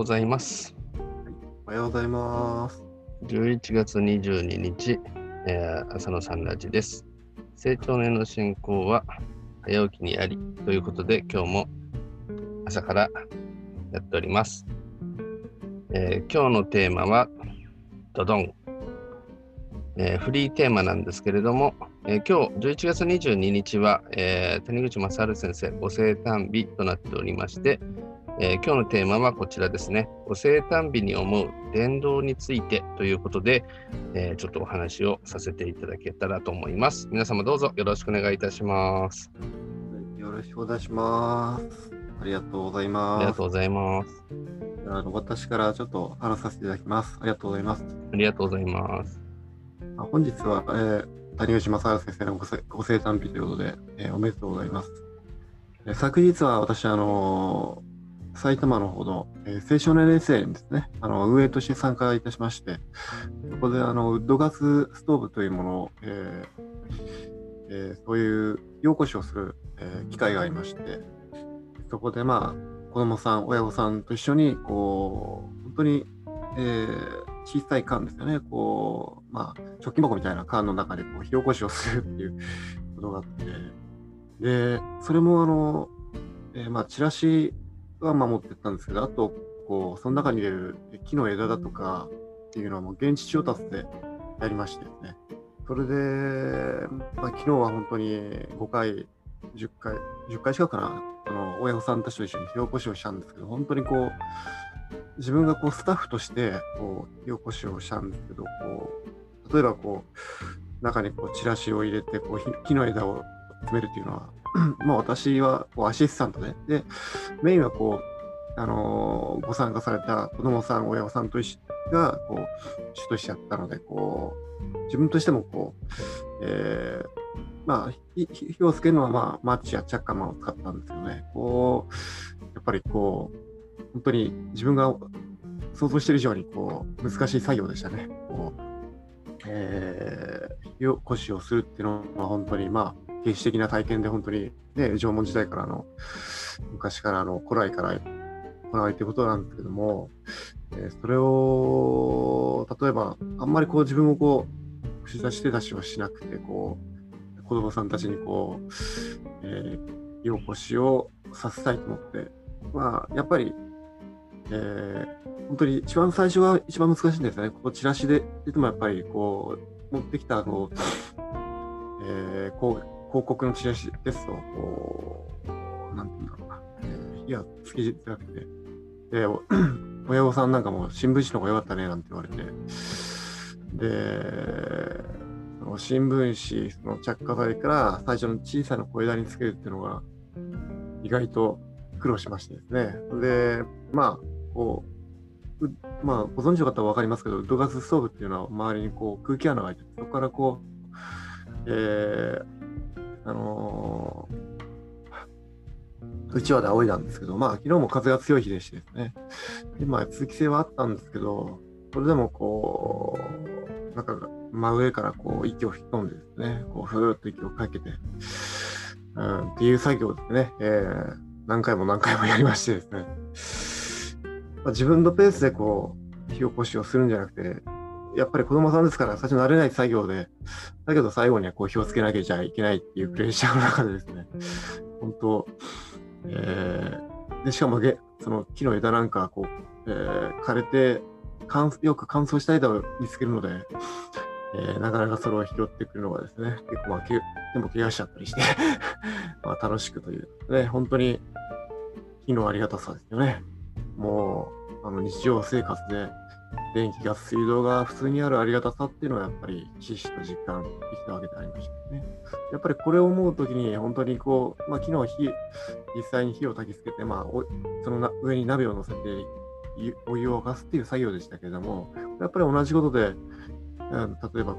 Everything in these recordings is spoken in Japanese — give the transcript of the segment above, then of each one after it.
ございます。おはようございます。11月22日、朝のサンラジです。成長年の進行は早起きにありということで、今日も朝からやっております。今日のテーマはドドン、フリーテーマなんですけれども、今日11月22日は、谷口正春先生ご生誕日となっておりまして、今日のテーマはこちらですね。ご生誕日に思う伝道についてということで、ちょっとお話をさせていただけたらと思います。皆様どうぞよろしくお願いいたします。よろしくお願いします。ありがとうございます。ありがとうございます。私からちょっと話させていただきます。ありがとうございます。ありがとうございます。本日は、谷口正春先生のご生誕日ということで、おめでとうございます。昨日は私、埼玉の方の、青少年連生にですね、運営として参加いたしまして、そこでウッドガスストーブというものを、そういう火起こしをする、機会がありまして、そこで子供さん、親御さんと一緒に本当に、小さい缶ですよね、食器箱みたいな缶の中で火起こしをするっていうことがあって、でそれもチラシは持ってったんですけど、あとその中に入れる木の枝だとかっていうのはもう現地調達でやりましてですね。それで、昨日は本当に5回10回近くかな、親御さんたちと一緒に火起こしをしたんですけど、本当に自分がスタッフとして火起こしをしたんですけど、例えば中にチラシを入れて木の枝を詰めるというのは私はアシスタントでメインはご参加された子どもさん、親御さんと一緒が主としてやったので、自分としても火をつけるのはマッチやチャッカマンを使ったんですよね。やっぱり本当に自分が想像している以上に難しい作業でしたね。火起こしをするっていうのは本当に歴史的な体験で、本当にね、縄文時代から昔から古来から行われていることなんですけども、それを例えばあんまり自分も串刺し手出しをしなくて、子供さんたちに火起こしをさせたいと思って、やっぱり、本当に一番最初が一番難しいんですよね。チラシで出てもやっぱり持ってきた広告のチラシですとなんていうんだろうな、火がつきづらくて、で親御さんなんかも新聞紙の方が良かったねなんて言われて、で新聞紙、その着火剤から最初の小さな小枝につけるっていうのが意外と苦労しましてですね。で、ご存知の方は分かりますけど、ウッドガスストーブっていうのは周りに空気穴が開いて、そこからうちわで仰いだんですけど、昨日も風が強い日でしてですね。で、通気性はあったんですけど、それでもなんか真上から息を吹き込んでですね、ふーっと息をかけて、っていう作業ですね、何回もやりましてですね、自分のペースで火起こしをするんじゃなくて、やっぱり子供さんですから最初慣れない作業で、だけど最後には火をつけなきゃいけないっていうプレッシャーの中でですね、本当、でしかもその木の枝なんか枯れてよく乾燥した枝を見つけるので、なかなかそれを拾ってくるのがですね、結構でも怪我しちゃったりして楽しくというね、本当に火のありがたさですよね。もう日常生活で電気ガス水道が普通にあるありがたさっていうのはやっぱりひしひしと実感できたわけでありましたね。やっぱりこれを思うときに本当に昨日実際に火を焚きつけて、その上に鍋を乗せてお湯を沸かすっていう作業でしたけれども、やっぱり同じことで、例えば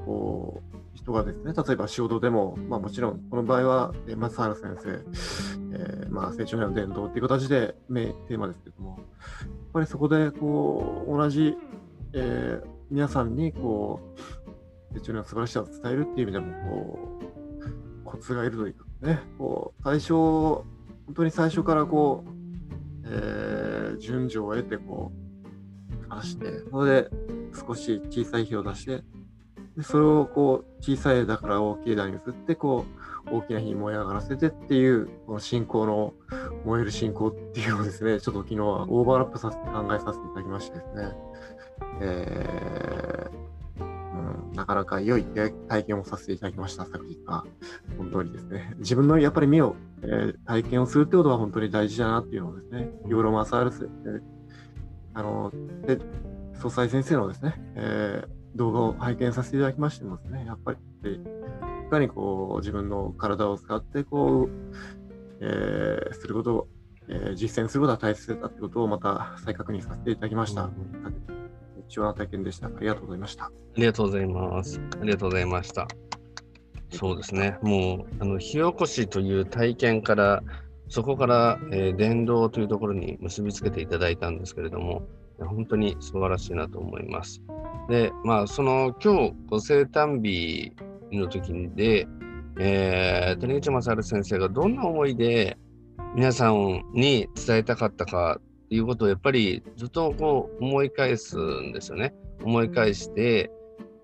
人がですね、例えば仕事でも、もちろんこの場合は正春先生、成長年の伝道っていう形でテーマですけれども、やっぱりそこで同じ、皆さんに成長年の素晴らしさを伝えるっていう意味でもコツがいるというかね、本当に最初から順序を得て出して、それで少し小さい火を出して、でそれをこう小さい枝から大きい枝に移ってこう大きな火に燃え上がらせてっていう、この信仰の燃える信仰っていうのをですね、ちょっと昨日はオーバーラップさせて考えさせていただきましてですね、なかなか良い体験をさせていただきました。昨日は本当にですね、自分のやっぱり身を、体験をするってことは本当に大事だなっていうのをですね、ユーロマサールス、で総裁先生のですね、動画を拝見させていただきましてもですね、やっぱりいかにこう自分の体を使ってこう、することを、実践することが大切だってことをまた再確認させていただきました。貴重な体験でした。ありがとうございました。ありがとうございます。ありがとうございました。そうですね。もう火起こしという体験から、そこから、伝道というところに結びつけていただいたんですけれども、本当に素晴らしいなと思います。で、その今日ご生誕日の時で、谷口正治先生がどんな思いで皆さんに伝えたかったかということをやっぱりずっとこう思い返すんですよね。思い返して、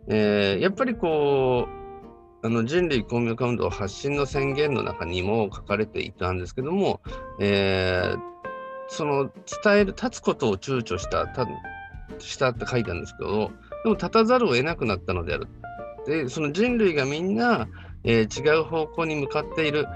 やっぱりこう人類公明化運動発信の宣言の中にも書かれていたんですけども、その伝える立つことを躊躇したって書いたんですけど、でも立たざるを得なくなったのである。で、その人類がみんな、違う方向に向かっている、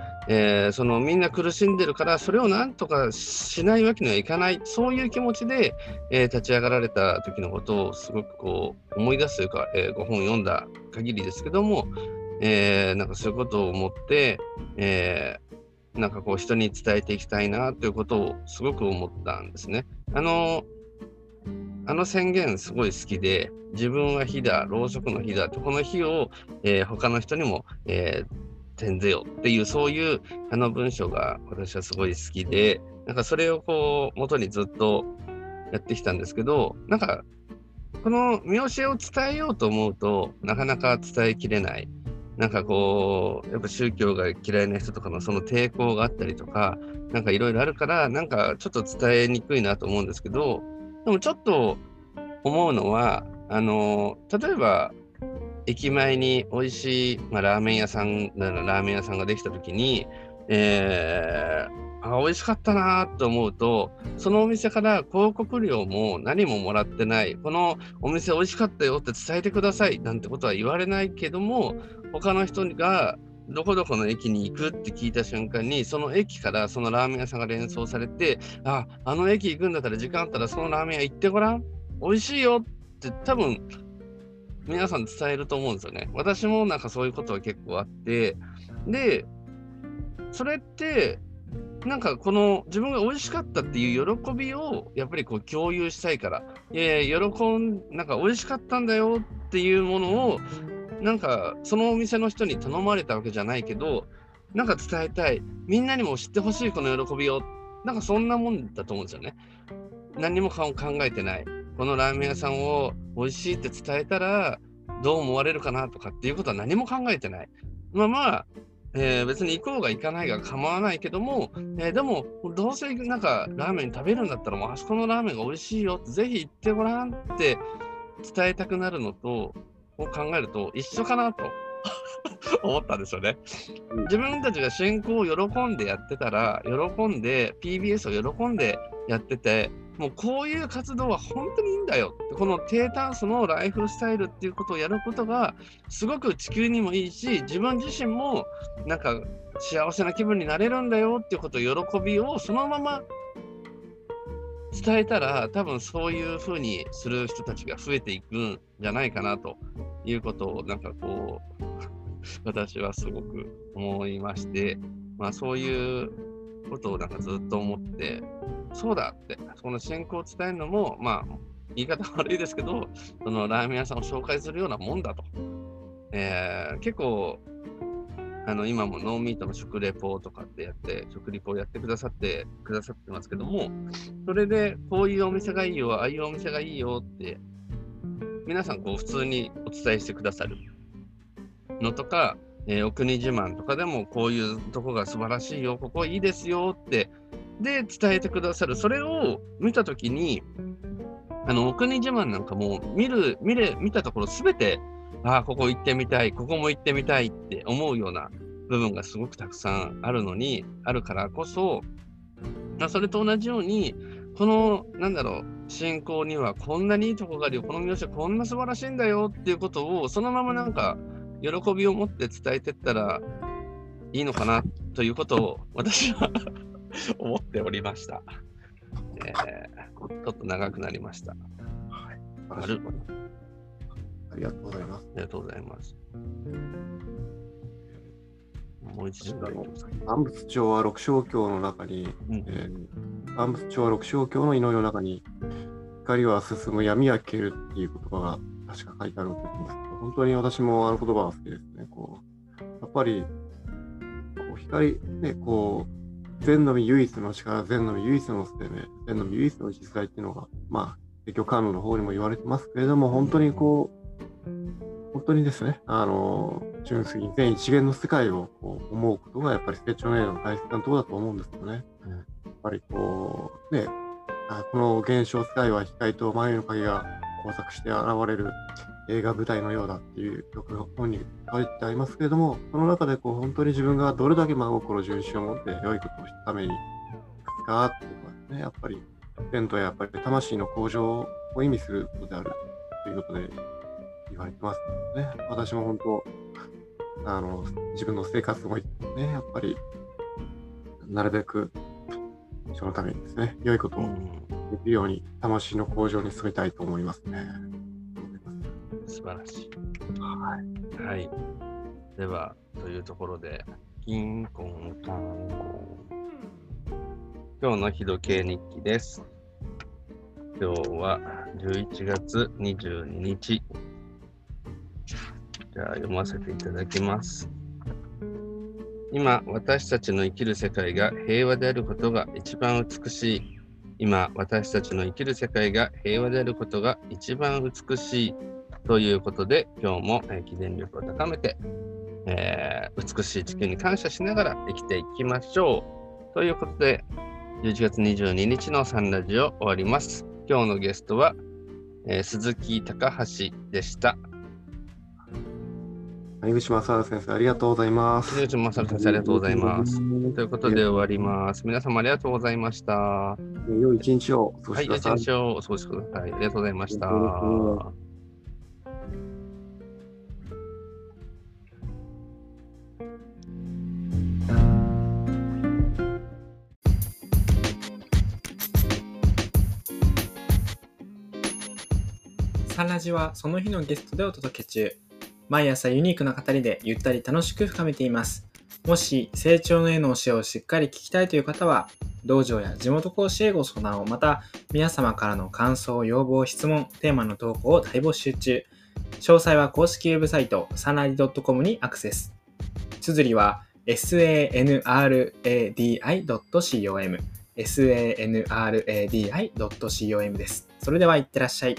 そのみんな苦しんでるから、それをなんとかしないわけにはいかない、そういう気持ちで、立ち上がられた時のことをすごくこう思い出すというか、ご本読んだ限りですけども、なんかそういうことを思って、なんかこう人に伝えていきたいなということをすごく思ったんですね。あの宣言すごい好きで、自分は火だ、ろうそくの火だと、この火を、他の人にも、点ぜよっていう、そういう文章が私はすごい好きで、なんかそれをこう元にずっとやってきたんですけど、なんかこの見教えを伝えようと思うとなかなか伝えきれない、なんかこうやっぱ宗教が嫌いな人とかのその抵抗があったりとか、なんかいろいろあるから、なんかちょっと伝えにくいなと思うんですけど、でもちょっと思うのは、例えば駅前に美味しい、ラーメン屋さんができた時に、美味しかったなと思うと、そのお店から広告料も何ももらってない、このお店美味しかったよって伝えてくださいなんてことは言われないけども、他の人がどこどこの駅に行くって聞いた瞬間に、その駅からそのラーメン屋さんが連想されて、あの駅行くんだったら、時間あったらそのラーメン屋行ってごらん、美味しいよって多分皆さん伝えると思うんですよね。私もなんかそういうことは結構あって、でそれってなんかこの自分が美味しかったっていう喜びをやっぱりこう共有したいから、なんか美味しかったんだよっていうものを、なんかそのお店の人に頼まれたわけじゃないけど、なんか伝えたい、みんなにも知ってほしいこの喜びを、なんかそんなもんだと思うんですよね。何も考えてない、このラーメン屋さんを美味しいって伝えたらどう思われるかなとかっていうことは何も考えてない。別に行こうが行かないが構わないけども、でもどうせなんかラーメン食べるんだったら、もうあそこのラーメンが美味しいよ、ぜひ行ってごらんって伝えたくなるのとを考えると一緒かなと思ったんですよね。自分たちが信仰を喜んでやってたら、喜んで PBS を喜んでやってて、もうこういう活動は本当にいいんだよ、この低炭素のライフスタイルっていうことをやることがすごく地球にもいいし、自分自身もなんか幸せな気分になれるんだよっていうことを、喜びをそのまま伝えたら、多分そういう風にする人たちが増えていくんじゃないかなということを、なんかこう私はすごく思いまして、そういうことをなんかずっと思って、そうだって、この信仰を伝えるのも、言い方悪いですけど、そのラーメン屋さんを紹介するようなもんだと、結構今もノーミートの食レポとかってやって、食リポをやってくださってますけども、それでこういうお店がいいよ、ああいうお店がいいよって皆さんこう普通にお伝えしてくださるのとか、お国自慢とかでも、こういうとこが素晴らしいよ、ここいいですよってで伝えてくださる、それを見たときに、お国自慢なんかもう見たところすべて、ここ行ってみたい、ここも行ってみたいって思うような部分がすごくたくさんあるからこそ、それと同じようにこの信仰にはこんなにいいとこがあるよ、この名所こんな素晴らしいんだよっていうことをそのまま喜びを持って伝えていったらいいのかなということを私は思っておりました。ちょっと長くなりました。はい、ありがとうございます。ありがとうございます。もう一度。安仏町は六小教の中に、安仏町は六小教の祈りの中に、光は進む闇は消えるっていう言葉が確か書いてあるんですけど、本当に私もあの言葉が好きですね。やっぱり光ね、善の実唯一の力、善の実唯一の生命、善の実唯一の実在っていうのが、仏教観音の方にも言われてますけれども、本当にですね、純粋に全一元の世界を思うことがやっぱり成長の大切なところだと思うんですよね。やっぱりこの現象世界は光と眉の影が交錯して現れる映画舞台のようだっていう曲が本に書いてありますけれども、その中で本当に自分がどれだけ真心純摯を持って良いことをしたために使っていうのはね、やっぱり天とやっぱり魂の向上を意味することであるということで言われてますね。私も本当自分の生活もね、やっぱりなるべくそのためにですね、良いことをできるように魂の向上に進みたいと思いますね。素晴らしい。はい、ではというところで金婚観音今日の日時計日記です。今日は11月22日。じゃあ読ませていただきます。今私たちの生きる世界が平和であることが一番美しい。ということで、今日も記念力を高めて、美しい地球に感謝しながら生きていきましょう。ということで、11月22日のサンラジオ終わります。今日のゲストは、鈴木高橋でした。谷口正春先生、ありがとうございます。谷口正春先生、ありがとうございます。ということで終わります。皆様ありがとうございました。良い一日をお過ごしください。はい、良い一日をお過ごしください。ありがとうございました。サンラジはその日のゲストでお届け中。毎朝ユニークな語りでゆったり楽しく深めています。もし成長の絵の教えをしっかり聞きたいという方は、道場や地元講師へご相談を、また皆様からの感想、要望、質問、テーマの投稿を大募集中。詳細は公式ウェブサイト sanradi.com にアクセス。綴りは sanradi.com です。それではいってらっしゃい。